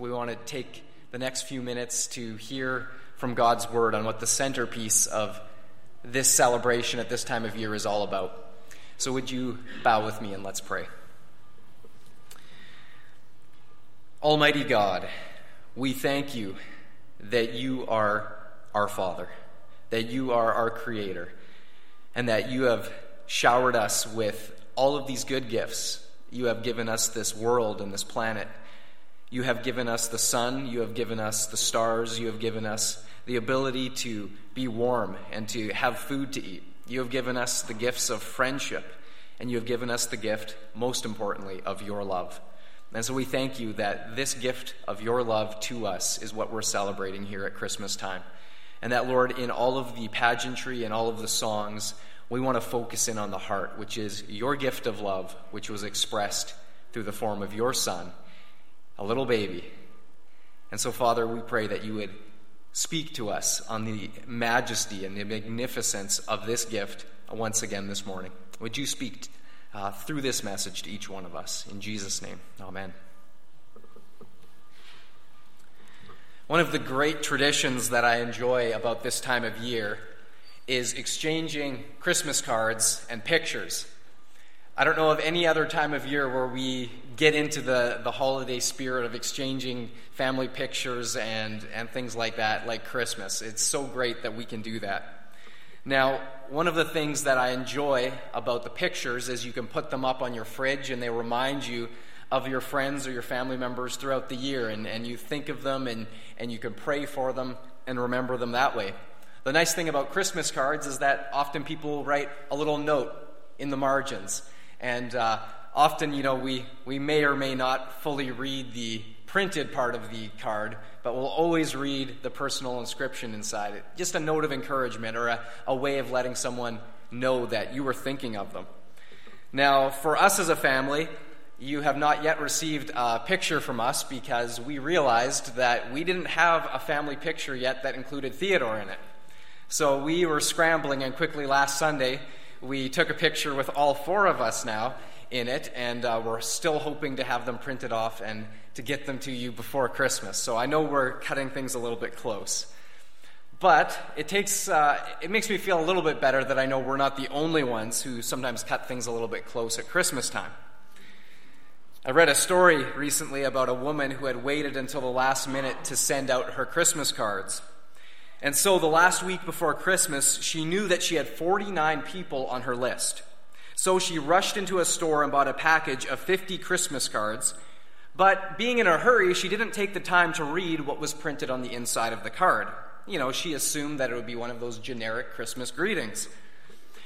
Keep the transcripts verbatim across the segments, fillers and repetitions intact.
We want to take the next few minutes to hear from God's Word on what the centerpiece of this celebration at this time of year is all about. So would you bow with me and let's pray. Almighty God, we thank you that you are our Father, that you are our Creator, and that you have showered us with all of these good gifts. You have given us this world and this planet. You have given us the sun. You have given us the stars. You have given us the ability to be warm and to have food to eat. You have given us the gifts of friendship, and you have given us the gift, most importantly, of your love. And so we thank you that this gift of your love to us is what we're celebrating here at Christmas time. And that, Lord, in all of the pageantry and all of the songs, we want to focus in on the heart, which is your gift of love, which was expressed through the form of your Son, a little baby. And so, Father, we pray that you would speak to us on the majesty and the magnificence of this gift once again this morning. Would you speak uh, through this message to each one of us? In Jesus' name, amen. One of the great traditions that I enjoy about this time of year is exchanging Christmas cards and pictures. I don't know of any other time of year where we get into the, the holiday spirit of exchanging family pictures and, and things like that, like Christmas. It's so great that we can do that. Now, one of the things that I enjoy about the pictures is you can put them up on your fridge and they remind you of your friends or your family members throughout the year, and, and you think of them and, and you can pray for them and remember them that way. The nice thing about Christmas cards is that often people write a little note in the margins. And uh, often, you know, we, we may or may not fully read the printed part of the card, but we'll always read the personal inscription inside it. Just a note of encouragement or a, a way of letting someone know that you were thinking of them. Now, for us as a family, you have not yet received a picture from us because we realized that we didn't have a family picture yet that included Theodore in it. So we were scrambling, and quickly last Sunday, we took a picture with all four of us now in it, and uh, we're still hoping to have them printed off and to get them to you before Christmas. So I know we're cutting things a little bit close. But it takes uh, it makes me feel a little bit better that I know we're not the only ones who sometimes cut things a little bit close at Christmas time. I read a story recently about a woman who had waited until the last minute to send out her Christmas cards. And so the last week before Christmas, she knew that she had forty-nine people on her list. So she rushed into a store and bought a package of fifty Christmas cards. But being in a hurry, she didn't take the time to read what was printed on the inside of the card. You know, she assumed that it would be one of those generic Christmas greetings.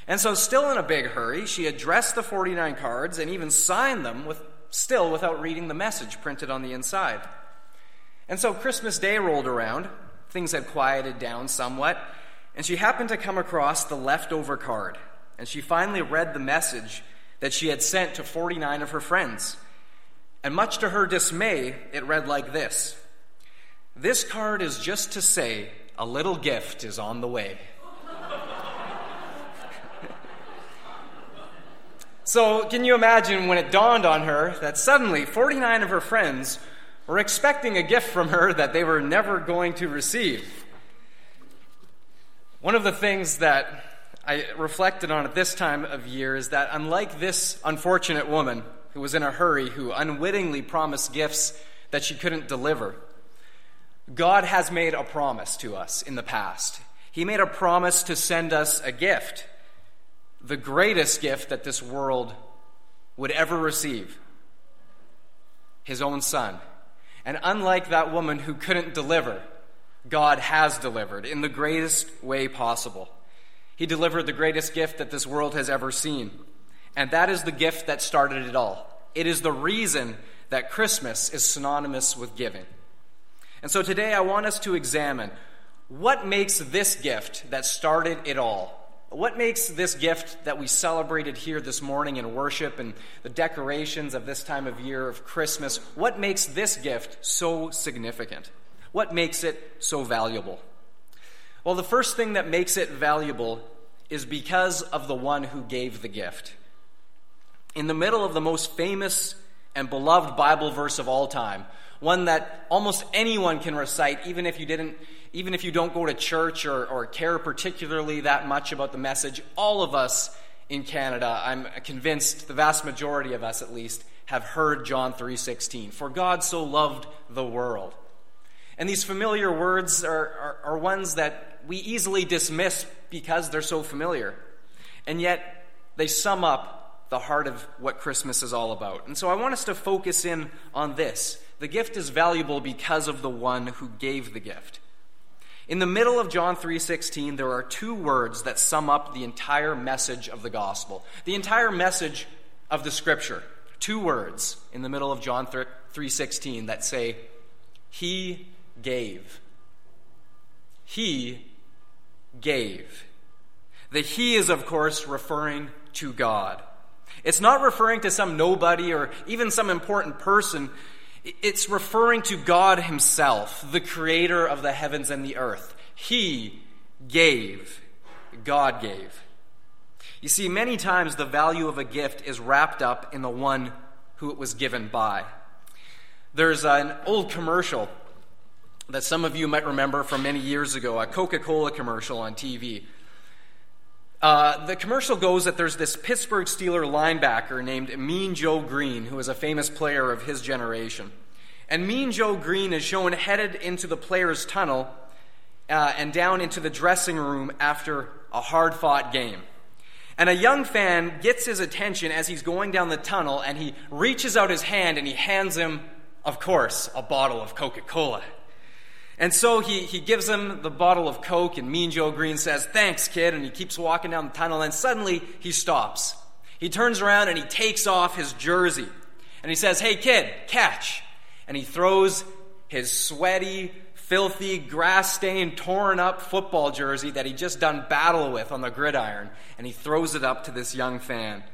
And so still in a big hurry, she addressed the forty-nine cards and even signed them with, still without reading the message printed on the inside. And so Christmas Day rolled around. Things had quieted down somewhat, and she happened to come across the leftover card, and she finally read the message that she had sent to forty-nine of her friends. And much to her dismay, it read like this: "This card is just to say a little gift is on the way." So can you imagine when it dawned on her that suddenly forty-nine of her friends were expecting a gift from her that they were never going to receive? One of the things that I reflected on at this time of year is that unlike this unfortunate woman who was in a hurry, who unwittingly promised gifts that she couldn't deliver, God has made a promise to us in the past. He made a promise to send us a gift, the greatest gift that this world would ever receive, his own Son. And unlike that woman who couldn't deliver, God has delivered in the greatest way possible. He delivered the greatest gift that this world has ever seen. And that is the gift that started it all. It is the reason that Christmas is synonymous with giving. And so today I want us to examine what makes this gift that started it all. What makes this gift that we celebrated here this morning in worship and the decorations of this time of year of Christmas, what makes this gift so significant? What makes it so valuable? Well, the first thing that makes it valuable is because of the one who gave the gift. In the middle of the most famous and beloved Bible verse of all time, one that almost anyone can recite, even if you didn't, even if you don't go to church or, or care particularly that much about the message. All of us in Canada, I'm convinced, the vast majority of us at least, have heard John three sixteen, for God so loved the world. And these familiar words are, are, are ones that we easily dismiss because they're so familiar. And yet, they sum up the heart of what Christmas is all about. And so I want us to focus in on this. The gift is valuable because of the one who gave the gift. In the middle of John three sixteen, there are two words that sum up the entire message of the gospel, the entire message of the scripture. Two words in the middle of John three sixteen that say, He gave. He gave. The he is, of course, referring to God. It's not referring to some nobody or even some important person. It's referring to God himself, the creator of the heavens and the earth. He gave. God gave. You see, many times the value of a gift is wrapped up in the one who it was given by. There's an old commercial that some of you might remember from many years ago, a Coca-Cola commercial on T V. Uh, the commercial goes that there's this Pittsburgh Steelers linebacker named Mean Joe Green, who is a famous player of his generation. And Mean Joe Green is shown headed into the players' tunnel uh, and down into the dressing room after a hard-fought game. And a young fan gets his attention as he's going down the tunnel, and he reaches out his hand and he hands him, of course, a bottle of Coca-Cola. And so he, he gives him the bottle of Coke, and Mean Joe Green says, "Thanks, kid," and he keeps walking down the tunnel, and suddenly he stops. He turns around and he takes off his jersey, and he says, "Hey, kid, catch." And he throws his sweaty, filthy, grass-stained, torn-up football jersey that he just done battle with on the gridiron, and he throws it up to this young fan.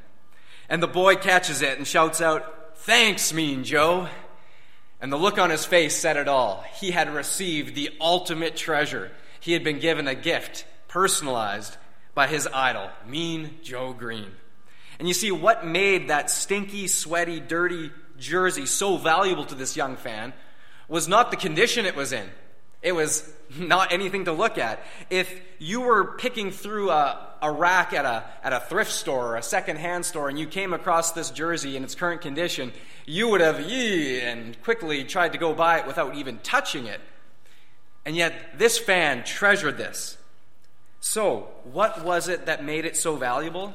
And the boy catches it and shouts out, "Thanks, Mean Joe." And the look on his face said it all. He had received the ultimate treasure. He had been given a gift, personalized by his idol, Mean Joe Green. And you see, what made that stinky, sweaty, dirty jersey so valuable to this young fan was not the condition it was in. It was not anything to look at. If you were picking through a, a rack at a at a thrift store or a secondhand store and you came across this jersey in its current condition, you would have yee and quickly tried to go buy it without even touching it. And yet this fan treasured this. So what was it that made it so valuable?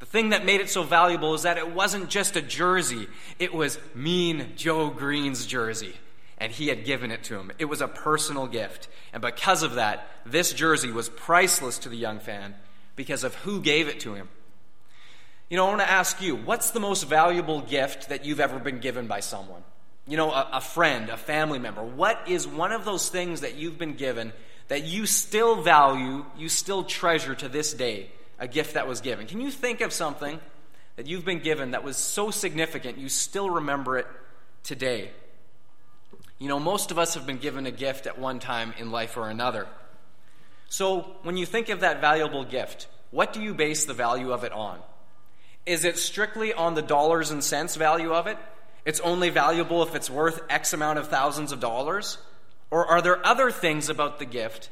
The thing that made it so valuable is that it wasn't just a jersey. It was Mean Joe Green's jersey. And he had given it to him. It was a personal gift. And because of that, this jersey was priceless to the young fan because of who gave it to him. You know, I want to ask you, what's the most valuable gift that you've ever been given by someone? You know, a, a friend, a family member. What is one of those things that you've been given that you still value, you still treasure to this day, a gift that was given? Can you think of something that you've been given that was so significant you still remember it today? You know, most of us have been given a gift at one time in life or another. So when you think of that valuable gift, what do you base the value of it on? Is it strictly on the dollars and cents value of it? It's only valuable if it's worth X amount of thousands of dollars? Or are there other things about the gift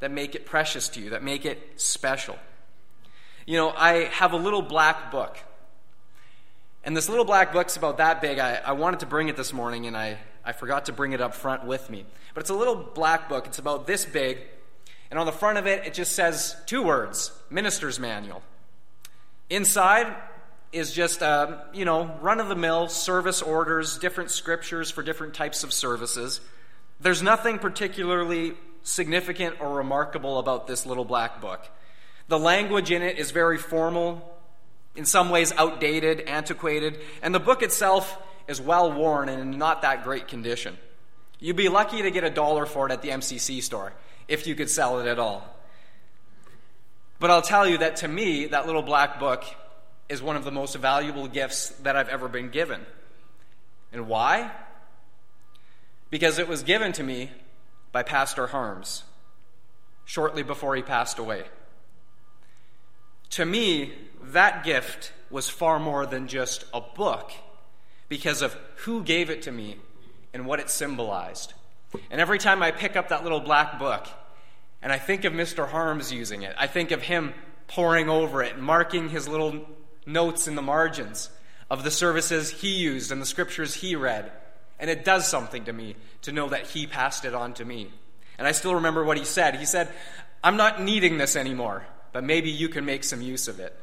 that make it precious to you, that make it special? You know, I have a little black book. And this little black book's about that big. I, I wanted to bring it this morning, and I, I forgot to bring it up front with me. But it's a little black book. It's about this big. And on the front of it, it just says two words, Minister's Manual. Inside is just, uh, you know, run-of-the-mill service orders, different scriptures for different types of services. There's nothing particularly significant or remarkable about this little black book. The language in it is very formal, in some ways outdated, antiquated, and the book itself is well-worn and in not that great condition. You'd be lucky to get a dollar for it at the M C C store, if you could sell it at all. But I'll tell you that to me, that little black book is one of the most valuable gifts that I've ever been given. And why? Because it was given to me by Pastor Harms, shortly before he passed away. To me, that gift was far more than just a book because of who gave it to me and what it symbolized. And every time I pick up that little black book, and I think of Mister Harms using it, I think of him poring over it, marking his little notes in the margins of the services he used and the scriptures he read. And it does something to me to know that he passed it on to me. And I still remember what he said. He said, "I'm not needing this anymore, but maybe you can make some use of it."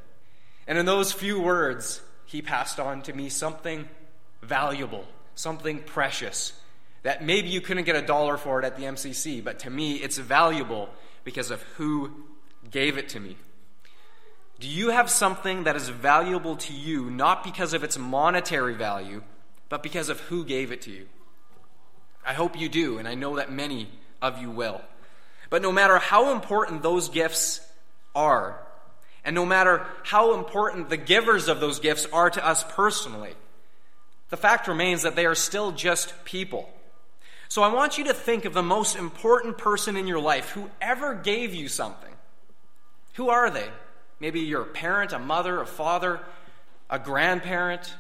And in those few words, he passed on to me something valuable, something precious, that maybe you couldn't get a dollar for it at the M C C, but to me, it's valuable because of who gave it to me. Do you have something that is valuable to you, not because of its monetary value, but because of who gave it to you? I hope you do, and I know that many of you will. But no matter how important those gifts are, and no matter how important the givers of those gifts are to us personally, the fact remains that they are still just people. So I want you to think of the most important person in your life, whoever gave you something. Who are they? Maybe you're a parent, a mother, a father, a grandparent,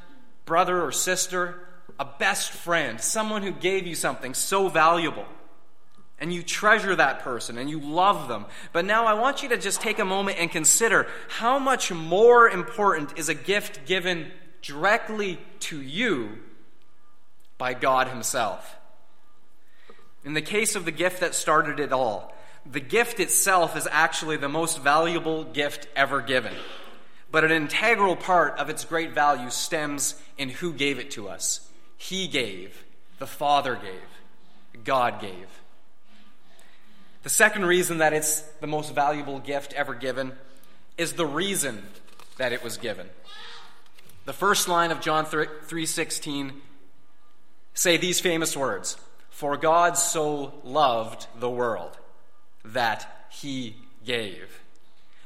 brother or sister, a best friend, someone who gave you something so valuable. And you treasure that person and you love them. But now I want you to just take a moment and consider how much more important is a gift given directly to you by God Himself. In the case of the gift that started it all, the gift itself is actually the most valuable gift ever given. But an integral part of its great value stems in who gave it to us. He gave. The Father gave. God gave. The second reason that it's the most valuable gift ever given is the reason that it was given. The first line of John three sixteen say these famous words, "For God so loved the world that he gave."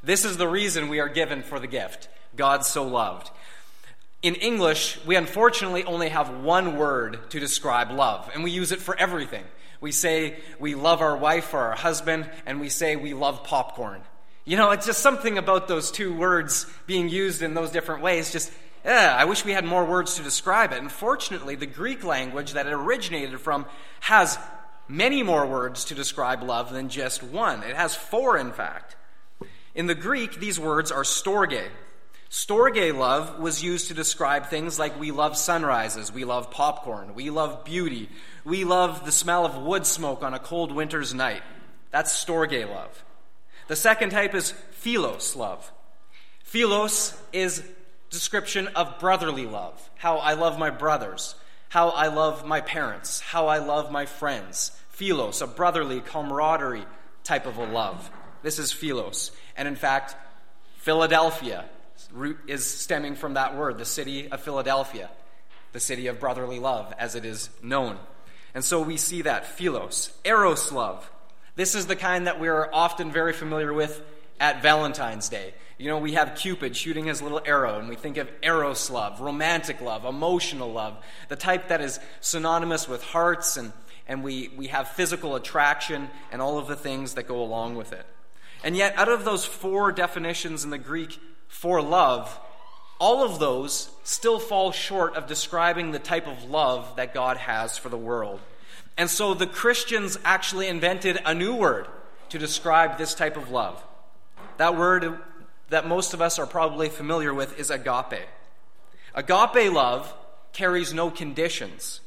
This is the reason we are given for the gift. God so loved. In English, we unfortunately only have one word to describe love, and we use it for everything. We say we love our wife or our husband, and we say we love popcorn. You know, it's just something about those two words being used in those different ways. Just, eh, I wish we had more words to describe it. Unfortunately, the Greek language that it originated from has many more words to describe love than just one. It has four, in fact. In the Greek, these words are storge. Storge love was used to describe things like we love sunrises, we love popcorn, we love beauty, we love the smell of wood smoke on a cold winter's night. That's storge love. The second type is philos love. Philos is description of brotherly love, how I love my brothers, how I love my parents, how I love my friends. Philos, a brotherly, camaraderie type of a love. This is philos. And in fact, Philadelphia root is stemming from that word, the city of Philadelphia, the city of brotherly love, as it is known. And so we see that, philos. Eros love. This is the kind that we are often very familiar with at Valentine's Day. You know, we have Cupid shooting his little arrow, and we think of eros love, romantic love, emotional love, the type that is synonymous with hearts, and, and we, we have physical attraction and all of the things that go along with it. And yet, out of those four definitions in the Greek for love, all of those still fall short of describing the type of love that God has for the world. And so the Christians actually invented a new word to describe this type of love. That word that most of us are probably familiar with is agape. Agape love carries no conditions.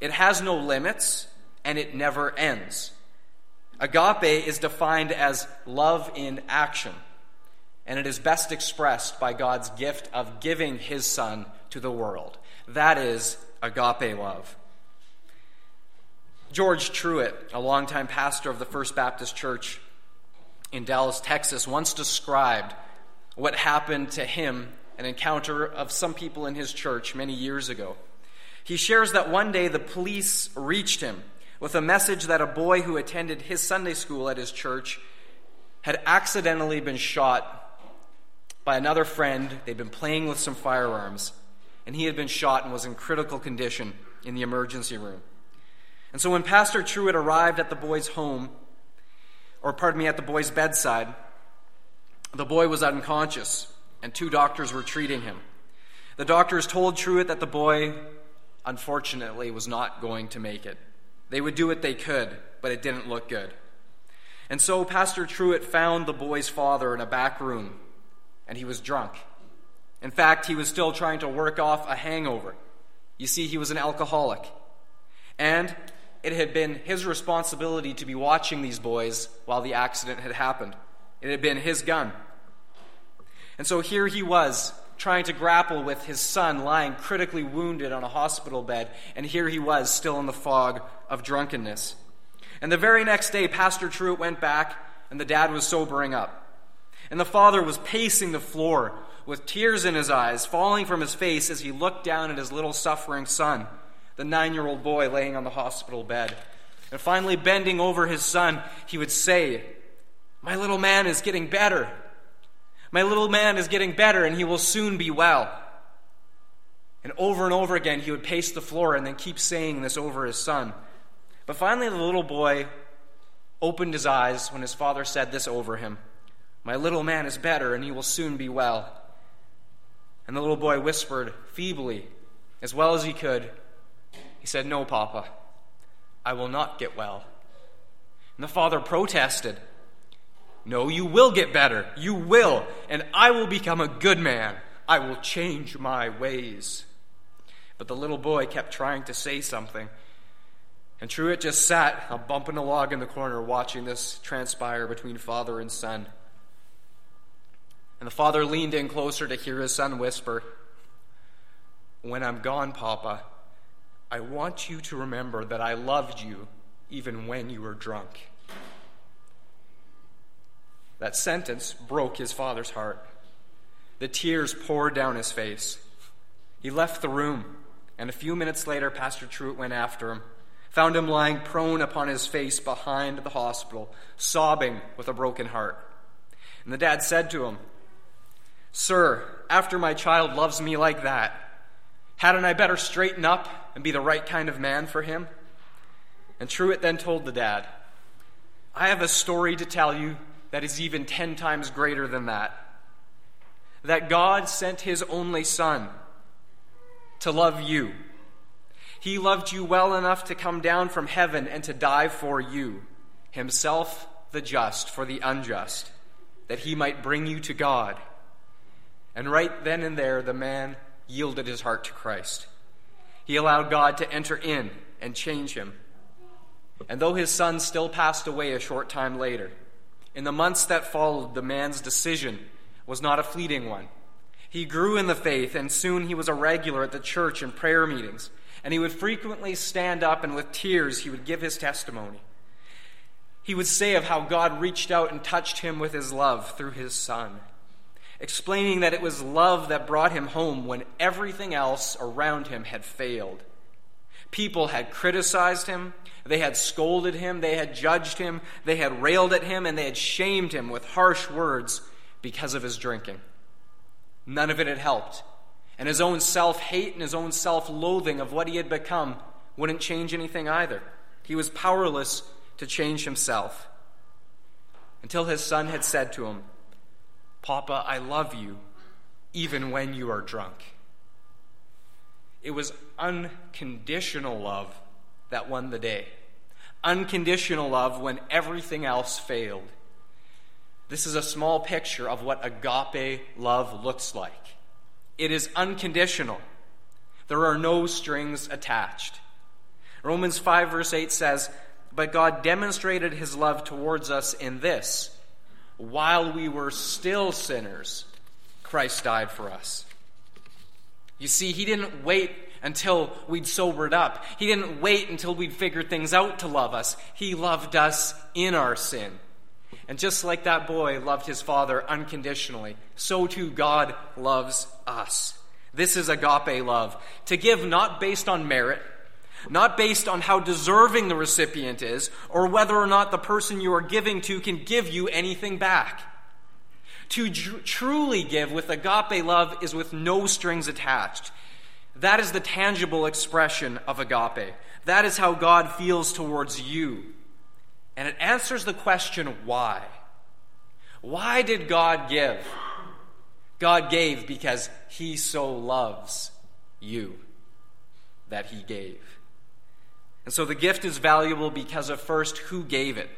It has no limits, and it never ends. Agape is defined as love in action, and it is best expressed by God's gift of giving His Son to the world. That is agape love. George Truett, a longtime pastor of the First Baptist Church in Dallas, Texas, once described what happened to him, an encounter of some people in his church many years ago. He shares that one day the police reached him with a message that a boy who attended his Sunday school at his church had accidentally been shot by another friend. They'd been playing with some firearms, and he had been shot and was in critical condition in the emergency room. And so when Pastor Truett arrived at the boy's home, or pardon me, at the boy's bedside, the boy was unconscious, and two doctors were treating him. The doctors told Truett that the boy unfortunately, was not going to make it. They would do what they could, but it didn't look good. And so Pastor Truett found the boy's father in a back room, and he was drunk. In fact, he was still trying to work off a hangover. You see, he was an alcoholic. And it had been his responsibility to be watching these boys while the accident had happened. It had been his gun. And so here he was, trying to grapple with his son lying critically wounded on a hospital bed, and here he was still in the fog of drunkenness. And the very next day, Pastor Truett went back, and the dad was sobering up. And the father was pacing the floor with tears in his eyes, falling from his face as he looked down at his little suffering son, the nine-year-old boy laying on the hospital bed. And finally, bending over his son, he would say, "My little man is getting better. My little man is getting better, and he will soon be well." And over and over again, he would pace the floor and then keep saying this over his son. But finally, the little boy opened his eyes when his father said this over him, "My little man is better, and he will soon be well." And the little boy whispered feebly, as well as he could, he said, "No, Papa, I will not get well." And the father protested, "No, you will get better. You will. And I will become a good man. I will change my ways." But the little boy kept trying to say something. And Truett just sat, a bump in a log in the corner, watching this transpire between father and son. And the father leaned in closer to hear his son whisper, "When I'm gone, Papa, I want you to remember that I loved you even when you were drunk." That sentence broke his father's heart. The tears poured down his face. He left the room, and a few minutes later, Pastor Truett went after him, found him lying prone upon his face behind the hospital, sobbing with a broken heart. And the dad said to him, "Sir, after my child loves me like that, hadn't I better straighten up and be the right kind of man for him?" And Truett then told the dad, "I have a story to tell you that is even ten times greater than that. That God sent his only son to love you. He loved you well enough to come down from heaven and to die for you, himself the just for the unjust, that he might bring you to God." And right then and there, the man yielded his heart to Christ. He allowed God to enter in and change him. And though his son still passed away a short time later, in the months that followed, the man's decision was not a fleeting one. He grew in the faith, and soon he was a regular at the church and prayer meetings, and he would frequently stand up, and with tears he would give his testimony. He would say of how God reached out and touched him with his love through his son, explaining that it was love that brought him home when everything else around him had failed. People had criticized him, they had scolded him, they had judged him, they had railed at him, and they had shamed him with harsh words because of his drinking. None of it had helped, and his own self-hate and his own self-loathing of what he had become wouldn't change anything either. He was powerless to change himself, until his son had said to him, "Papa, I love you, even when you are drunk." It was unconditional love that won the day. Unconditional love when everything else failed. This is a small picture of what agape love looks like. It is unconditional. There are no strings attached. Romans five verse eight says, "But God demonstrated his love towards us in this: while we were still sinners, Christ died for us." You see, he didn't wait until we'd sobered up. He didn't wait until we'd figured things out to love us. He loved us in our sin. And just like that boy loved his father unconditionally, so too God loves us. This is agape love. To give not based on merit, not based on how deserving the recipient is, or whether or not the person you are giving to can give you anything back. To tr- truly give with agape love is with no strings attached. That is the tangible expression of agape. That is how God feels towards you. And it answers the question, why? Why did God give? God gave because he so loves you. that he gave. And so the gift is valuable because of, first, who gave it.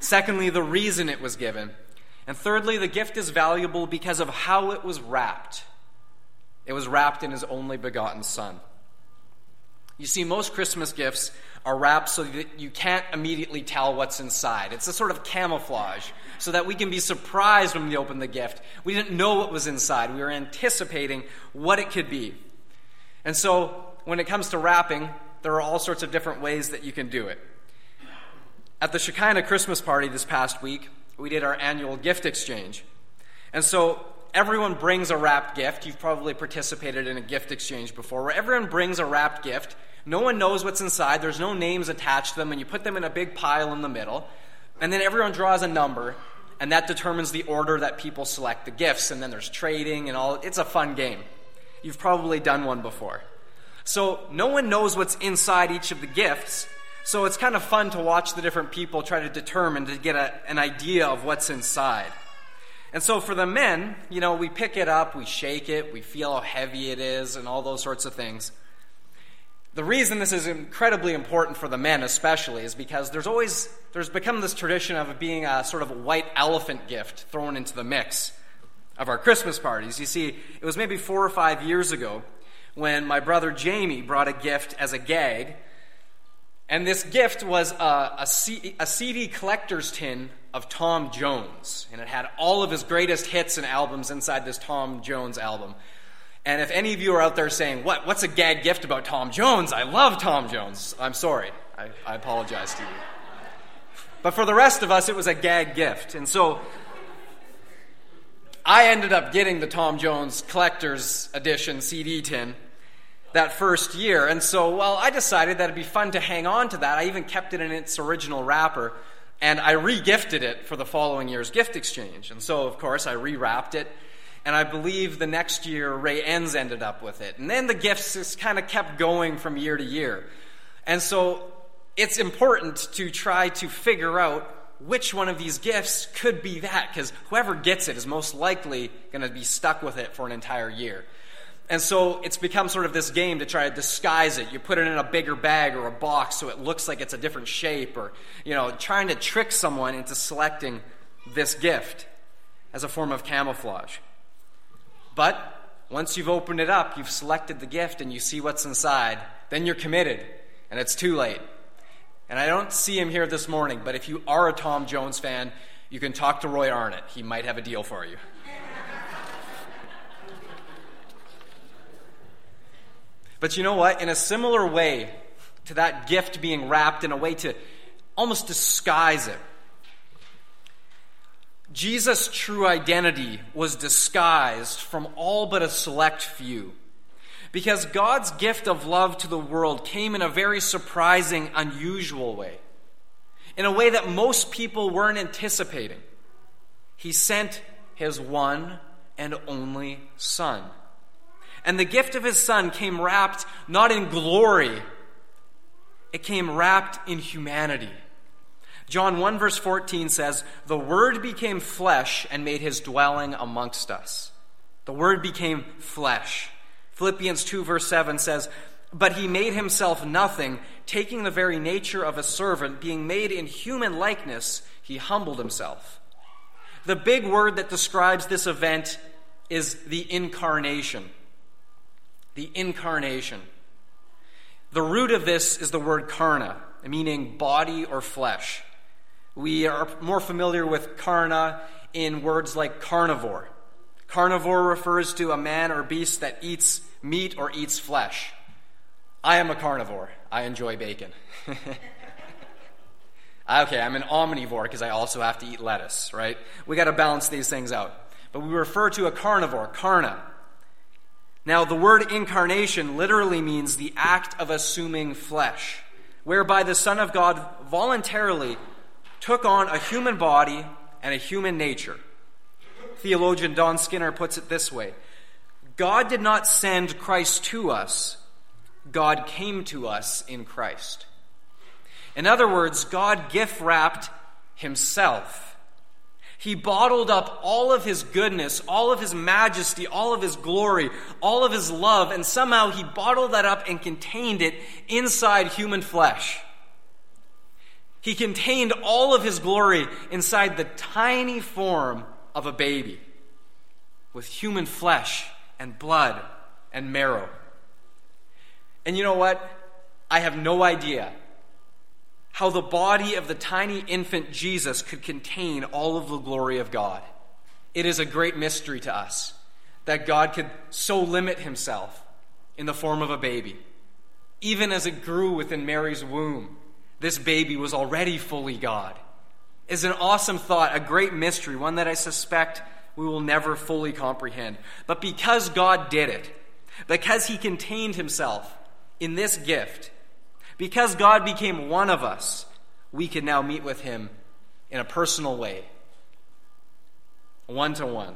Secondly, the reason it was given. And thirdly, the gift is valuable because of how it was wrapped. It was wrapped in his only begotten Son. You see, most Christmas gifts are wrapped so that you can't immediately tell what's inside. It's a sort of camouflage so that we can be surprised when we open the gift. We didn't know what was inside. We were anticipating what it could be. And so when it comes to wrapping, there are all sorts of different ways that you can do it. At the Shekinah Christmas party this past week, we did our annual gift exchange. And so everyone brings a wrapped gift. You've probably participated in a gift exchange before, where everyone brings a wrapped gift. No one knows what's inside. There's no names attached to them, and you put them in a big pile in the middle. And then everyone draws a number, and that determines the order that people select the gifts. And then there's trading and all. It's a fun game. You've probably done one before. So no one knows what's inside each of the gifts, so it's kind of fun to watch the different people try to determine, to get a, an idea of what's inside. And so for the men, you know, we pick it up, we shake it, we feel how heavy it is, and all those sorts of things. The reason this is incredibly important for the men especially is because there's always, there's become this tradition of it being a sort of white elephant gift thrown into the mix of our Christmas parties. You see, it was maybe four or five years ago when my brother Jamie brought a gift as a gag. And this gift was a, a, C, a C D collector's tin of Tom Jones. And it had all of his greatest hits and albums inside this Tom Jones album. And if any of you are out there saying, what, what's a gag gift about Tom Jones? I love Tom Jones. I'm sorry. I, I apologize to you. But for the rest of us, it was a gag gift. And so I ended up getting the Tom Jones collector's edition C D tin that first year. And so, well, I decided that it'd be fun to hang on to that. I even kept it in its original wrapper, and I re-gifted it for the following year's gift exchange. And so, of course, I rewrapped it, and I believe the next year Ray Enns ended up with it. And then the gifts just kind of kept going from year to year. And so it's important to try to figure out which one of these gifts could be that, because whoever gets it is most likely going to be stuck with it for an entire year. And so it's become sort of this game to try to disguise it. You put it in a bigger bag or a box so it looks like it's a different shape, or, you know, trying to trick someone into selecting this gift as a form of camouflage. But once you've opened it up, you've selected the gift and you see what's inside, then you're committed and it's too late. And I don't see him here this morning, but if you are a Tom Jones fan, you can talk to Roy Arnott. He might have a deal for you. But you know what? In a similar way to that gift being wrapped in a way to almost disguise it, Jesus' true identity was disguised from all but a select few. Because God's gift of love to the world came in a very surprising, unusual way. In a way that most people weren't anticipating. He sent his one and only Son. And the gift of his Son came wrapped not in glory, it came wrapped in humanity. John one verse fourteen says, "The Word became flesh and made his dwelling amongst us." The Word became flesh. Philippians two verse seven says, "But he made himself nothing, taking the very nature of a servant, being made in human likeness, he humbled himself." The big word that describes this event is the incarnation. The incarnation. The root of this is the word karna, meaning body or flesh. We are more familiar with karna in words like carnivore. Carnivore refers to a man or beast that eats meat or eats flesh. I am a carnivore. I enjoy bacon. Okay, I'm an omnivore because I also have to eat lettuce, right? We got to balance these things out. But we refer to a carnivore, karna. Now, the word incarnation literally means the act of assuming flesh, whereby the Son of God voluntarily took on a human body and a human nature. Theologian Don Skinner puts it this way: God did not send Christ to us, God came to us in Christ. In other words, God gift-wrapped himself. He bottled up all of his goodness, all of his majesty, all of his glory, all of his love, and somehow he bottled that up and contained it inside human flesh. He contained all of his glory inside the tiny form of a baby with human flesh and blood and marrow. And you know what? I have no idea how the body of the tiny infant Jesus could contain all of the glory of God. It is a great mystery to us that God could so limit himself in the form of a baby. Even as it grew within Mary's womb, this baby was already fully God. It's an awesome thought, a great mystery, one that I suspect we will never fully comprehend. But because God did it, because he contained himself in this gift, because God became one of us, we can now meet with him in a personal way, one-to-one.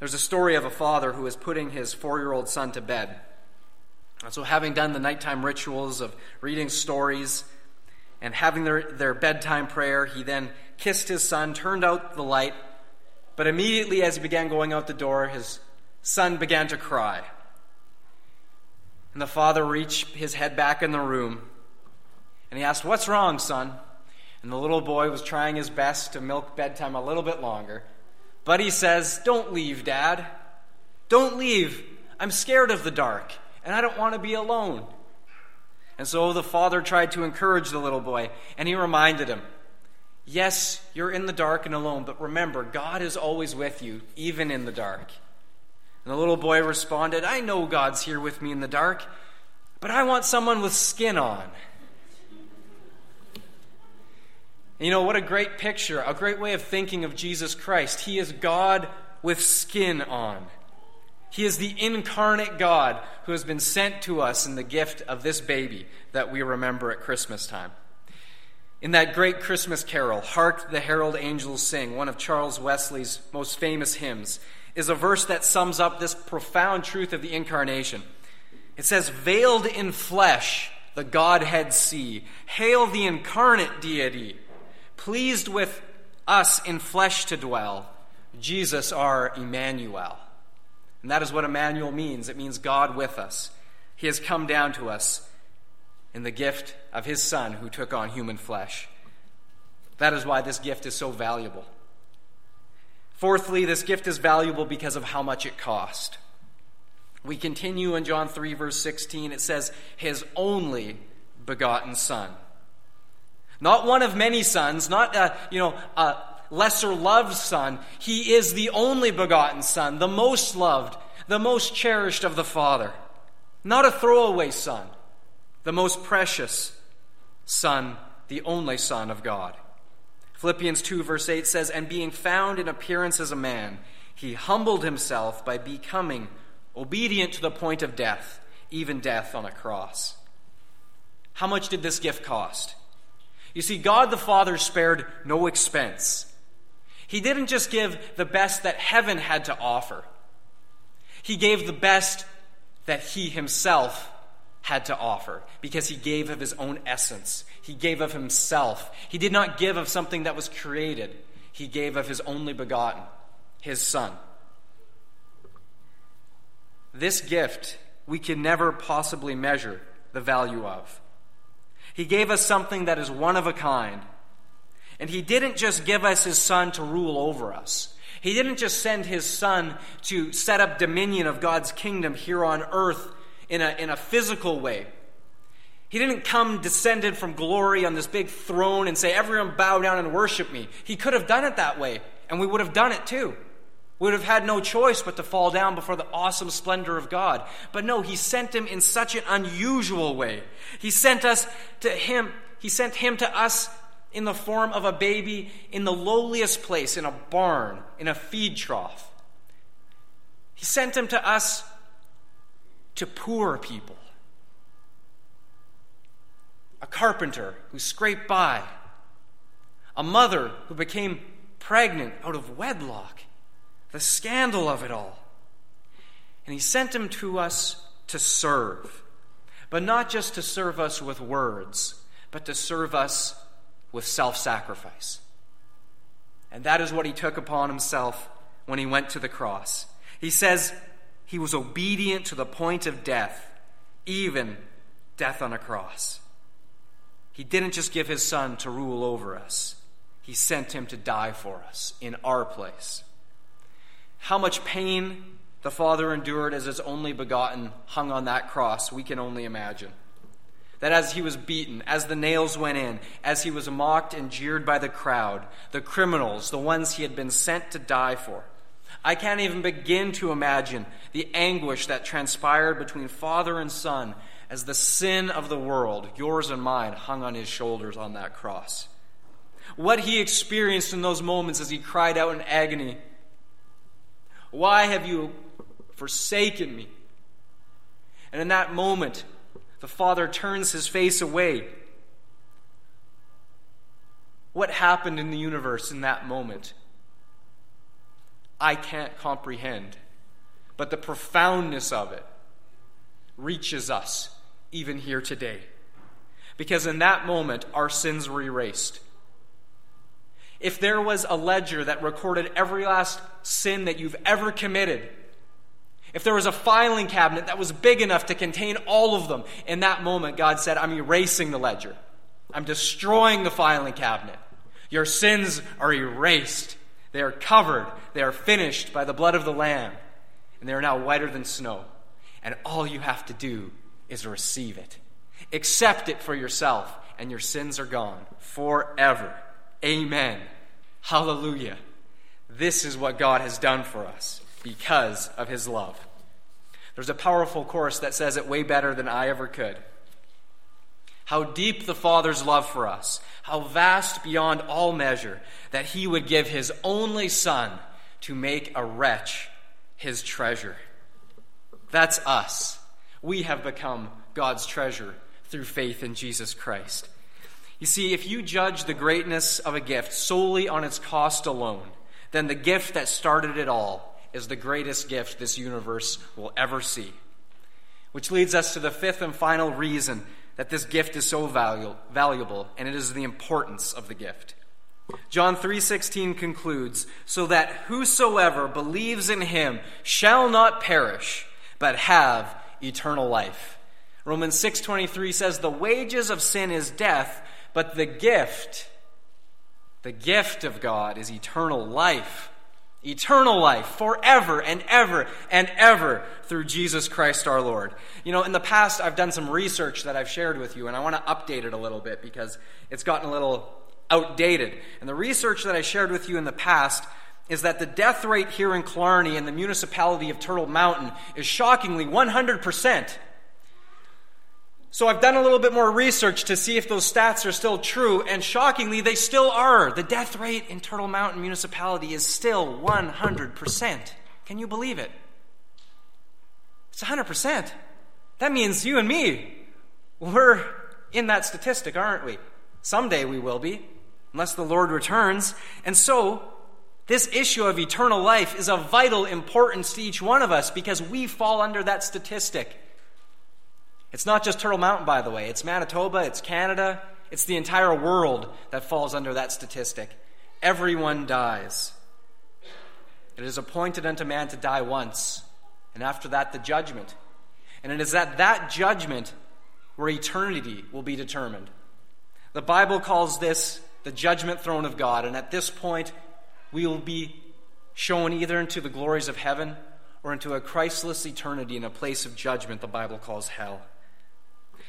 There's a story of a father who is putting his four-year-old son to bed. And so having done the nighttime rituals of reading stories and having their, their bedtime prayer, he then kissed his son, turned out the light, but immediately as he began going out the door, his son began to cry. And the father reached his head back in the room, and he asked, "What's wrong, son?" And the little boy was trying his best to milk bedtime a little bit longer. But he says, "Don't leave, Dad. Don't leave. I'm scared of the dark, and I don't want to be alone." And so the father tried to encourage the little boy, and he reminded him, "Yes, you're in the dark and alone, but remember, God is always with you, even in the dark." And the little boy responded, "I know God's here with me in the dark, but I want someone with skin on." And you know, what a great picture, a great way of thinking of Jesus Christ. He is God with skin on. He is the incarnate God who has been sent to us in the gift of this baby that we remember at Christmas time. In that great Christmas carol, "Hark the Herald Angels Sing," one of Charles Wesley's most famous hymns, is a verse that sums up this profound truth of the incarnation. It says, "Veiled in flesh, the Godhead see. Hail the incarnate deity. Pleased with us in flesh to dwell. Jesus our Emmanuel." And that is what Emmanuel means. It means God with us. He has come down to us in the gift of his Son who took on human flesh. That is why this gift is so valuable. Fourthly, this gift is valuable because of how much it cost. We continue in John three, verse sixteen. It says, "His only begotten Son." Not one of many sons, not a, you know, a lesser-loved son. He is the only begotten Son, the most loved, the most cherished of the Father. Not a throwaway son, the most precious Son, the only Son of God. Philippians two, verse eight says, "And being found in appearance as a man, he humbled himself by becoming obedient to the point of death, even death on a cross." How much did this gift cost? You see, God the Father spared no expense. He didn't just give the best that heaven had to offer. He gave the best that he himself had to offer, because he gave of his own essence. He gave of himself. He did not give of something that was created. He gave of his only begotten, his Son. This gift we can never possibly measure the value of. He gave us something that is one of a kind. And he didn't just give us his Son to rule over us. He didn't just send his Son to set up dominion of God's kingdom here on earth In a, in a physical way. He didn't come descended from glory on this big throne and say, "Everyone bow down and worship me." He could have done it that way, and we would have done it too. We would have had no choice but to fall down before the awesome splendor of God. But no, he sent him in such an unusual way. He sent us to him. He sent him to us in the form of a baby in the lowliest place, in a barn, in a feed trough. He sent him to us to poor people. A carpenter who scraped by. A mother who became pregnant out of wedlock. The scandal of it all. And he sent him to us to serve. But not just to serve us with words, but to serve us with self-sacrifice. And that is what he took upon himself when he went to the cross. He says he was obedient to the point of death, even death on a cross. He didn't just give his son to rule over us. He sent him to die for us in our place. How much pain the Father endured as his only begotten hung on that cross, we can only imagine. That as he was beaten, as the nails went in, as he was mocked and jeered by the crowd, the criminals, the ones he had been sent to die for, I can't even begin to imagine the anguish that transpired between Father and Son as the sin of the world, yours and mine, hung on his shoulders on that cross. What he experienced in those moments as he cried out in agony, "Why have you forsaken me?" And in that moment, the Father turns his face away. What happened in the universe in that moment? I can't comprehend, but the profoundness of it reaches us even here today. Because in that moment, our sins were erased. If there was a ledger that recorded every last sin that you've ever committed, if there was a filing cabinet that was big enough to contain all of them, in that moment, God said, "I'm erasing the ledger. I'm destroying the filing cabinet. Your sins are erased. They are covered. They are finished by the blood of the Lamb. And they are now whiter than snow. And all you have to do is receive it. Accept it for yourself, and your sins are gone forever." Amen. Hallelujah. This is what God has done for us because of his love. There's a powerful chorus that says it way better than I ever could. How deep the Father's love for us, how vast beyond all measure, that he would give his only Son to make a wretch his treasure. That's us. We have become God's treasure through faith in Jesus Christ. You see, if you judge the greatness of a gift solely on its cost alone, then the gift that started it all is the greatest gift this universe will ever see. Which leads us to the fifth and final reason that this gift is so valu- valuable, and it is the importance of the gift. John three sixteen concludes, "So that whosoever believes in him shall not perish, but have eternal life." Romans six twenty-three says, "The wages of sin is death, but the gift, the gift of God is eternal life." Eternal life forever and ever and ever through Jesus Christ our Lord. You know, in the past, I've done some research that I've shared with you, and I want to update it a little bit because it's gotten a little outdated. And the research that I shared with you in the past is that the death rate here in Killarney in the municipality of Turtle Mountain is shockingly one hundred percent. So I've done a little bit more research to see if those stats are still true, and shockingly, they still are. The death rate in Turtle Mountain municipality is still one hundred percent. Can you believe it? It's one hundred percent. That means you and me, we're in that statistic, aren't we? Someday we will be, unless the Lord returns. And so this issue of eternal life is of vital importance to each one of us because we fall under that statistic. It's not just Turtle Mountain, by the way. It's Manitoba, it's Canada, it's the entire world that falls under that statistic. Everyone dies. It is appointed unto man to die once, and after that, the judgment. And it is at that judgment where eternity will be determined. The Bible calls this the judgment throne of God, and at this point, we will be shown either into the glories of heaven or into a Christless eternity in a place of judgment the Bible calls hell.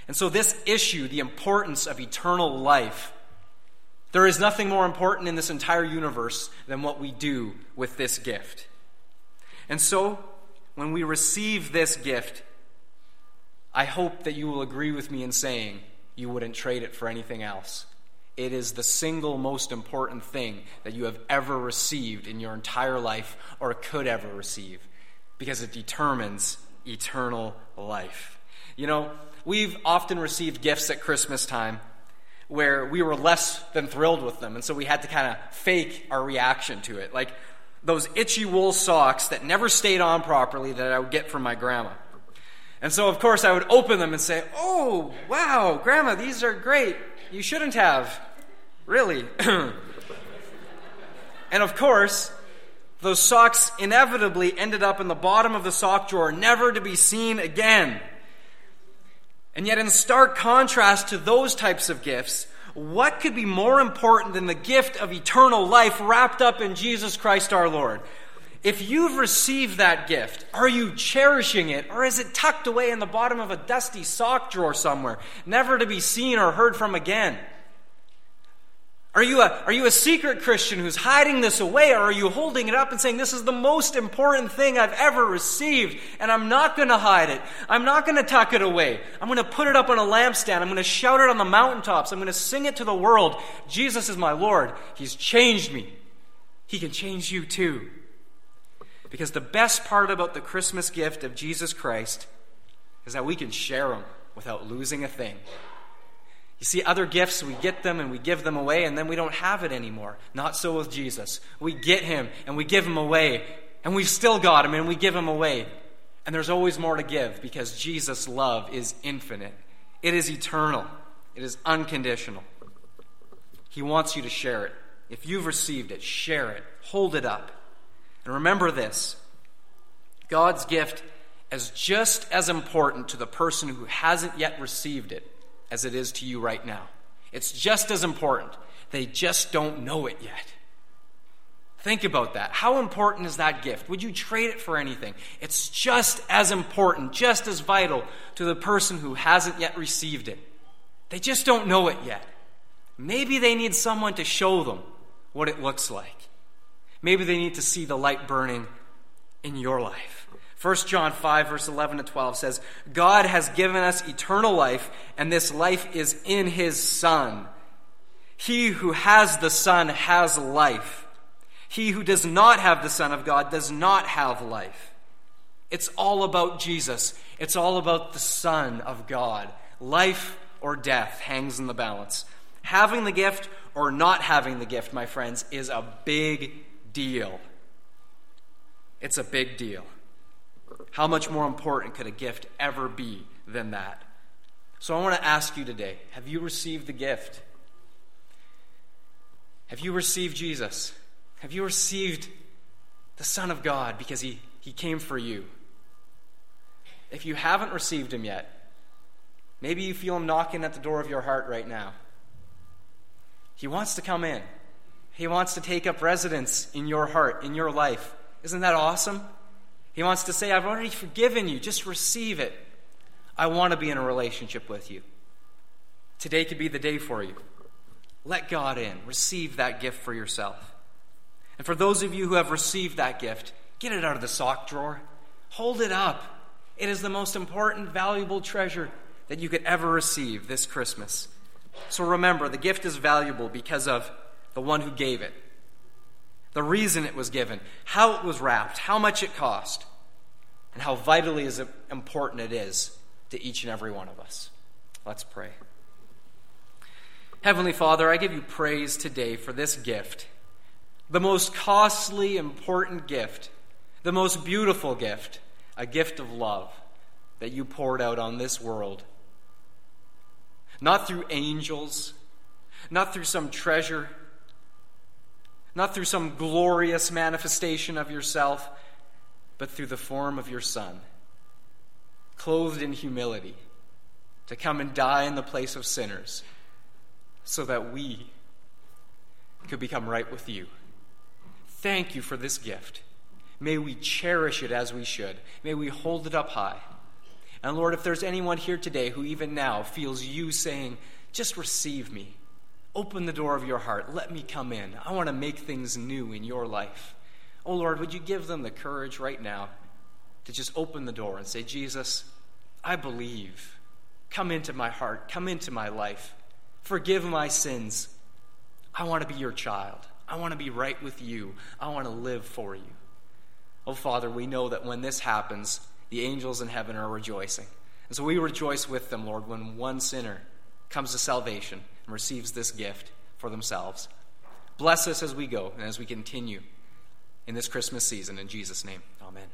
And so this issue, the importance of eternal life, there is nothing more important in this entire universe than what we do with this gift. And so, when we receive this gift, I hope that you will agree with me in saying you wouldn't trade it for anything else. It is the single most important thing that you have ever received in your entire life or could ever receive, because it determines eternal life. You know, we've often received gifts at Christmas time where we were less than thrilled with them, and so we had to kind of fake our reaction to it, like those itchy wool socks that never stayed on properly that I would get from my grandma. And so, of course, I would open them and say, "Oh, wow, Grandma, these are great. You shouldn't have, really." And of course, those socks inevitably ended up in the bottom of the sock drawer, never to be seen again. And yet, in stark contrast to those types of gifts, what could be more important than the gift of eternal life wrapped up in Jesus Christ our Lord? If you've received that gift, are you cherishing it, or is it tucked away in the bottom of a dusty sock drawer somewhere, never to be seen or heard from again? Are you a, are you a secret Christian who's hiding this away, or are you holding it up and saying, this is the most important thing I've ever received, and I'm not going to hide it. I'm not going to tuck it away. I'm going to put it up on a lampstand. I'm going to shout it on the mountaintops. I'm going to sing it to the world. Jesus is my Lord. He's changed me. He can change you too. Because the best part about the Christmas gift of Jesus Christ is that we can share him without losing a thing. You see, other gifts, we get them and we give them away, and then we don't have it anymore. Not so with Jesus. We get him and we give him away, and we've still got him and we give him away. And there's always more to give, because Jesus' love is infinite. It is eternal. It is unconditional. He wants you to share it. If you've received it, share it. Hold it up. And remember this: God's gift is just as important to the person who hasn't yet received it as it is to you right now. It's just as important. They just don't know it yet. Think about that. How important is that gift? Would you trade it for anything? It's just as important, just as vital to the person who hasn't yet received it. They just don't know it yet. Maybe they need someone to show them what it looks like. Maybe they need to see the light burning in your life. First John five, verse eleven to twelve says, God has given us eternal life, and this life is in his Son. He who has the Son has life. He who does not have the Son of God does not have life. It's all about Jesus. It's all about the Son of God. Life or death hangs in the balance. Having the gift or not having the gift, my friends, is a big deal. It's a big deal. How much more important could a gift ever be than that? So I want to ask you today, have you received the gift? Have you received Jesus? Have you received the Son of God, because he, he came for you? If you haven't received him yet, maybe you feel him knocking at the door of your heart right now. He wants to come in. He wants to take up residence in your heart, in your life. Isn't that awesome? He wants to say, I've already forgiven you. Just receive it. I want to be in a relationship with you. Today could be the day for you. Let God in. Receive that gift for yourself. And for those of you who have received that gift, get it out of the sock drawer. Hold it up. It is the most important, valuable treasure that you could ever receive this Christmas. So remember, the gift is valuable because of the one who gave it, the reason it was given, how it was wrapped, how much it cost, and how vitally important it is to each and every one of us. Let's pray. Heavenly Father, I give you praise today for this gift, the most costly, important gift, the most beautiful gift, a gift of love that you poured out on this world. Not through angels, not through some treasure, not through some glorious manifestation of yourself, but through the form of your Son, clothed in humility, to come and die in the place of sinners, so that we could become right with you. Thank you for this gift. May we cherish it as we should. May we hold it up high. And Lord, if there's anyone here today who even now feels you saying, just receive me, open the door of your heart. Let me come in. I want to make things new in your life. Oh, Lord, would you give them the courage right now to just open the door and say, Jesus, I believe. Come into my heart. Come into my life. Forgive my sins. I want to be your child. I want to be right with you. I want to live for you. Oh, Father, we know that when this happens, the angels in heaven are rejoicing. And so we rejoice with them, Lord, when one sinner comes to salvation and receives this gift for themselves. Bless us as we go and as we continue in this Christmas season. In Jesus' name, amen.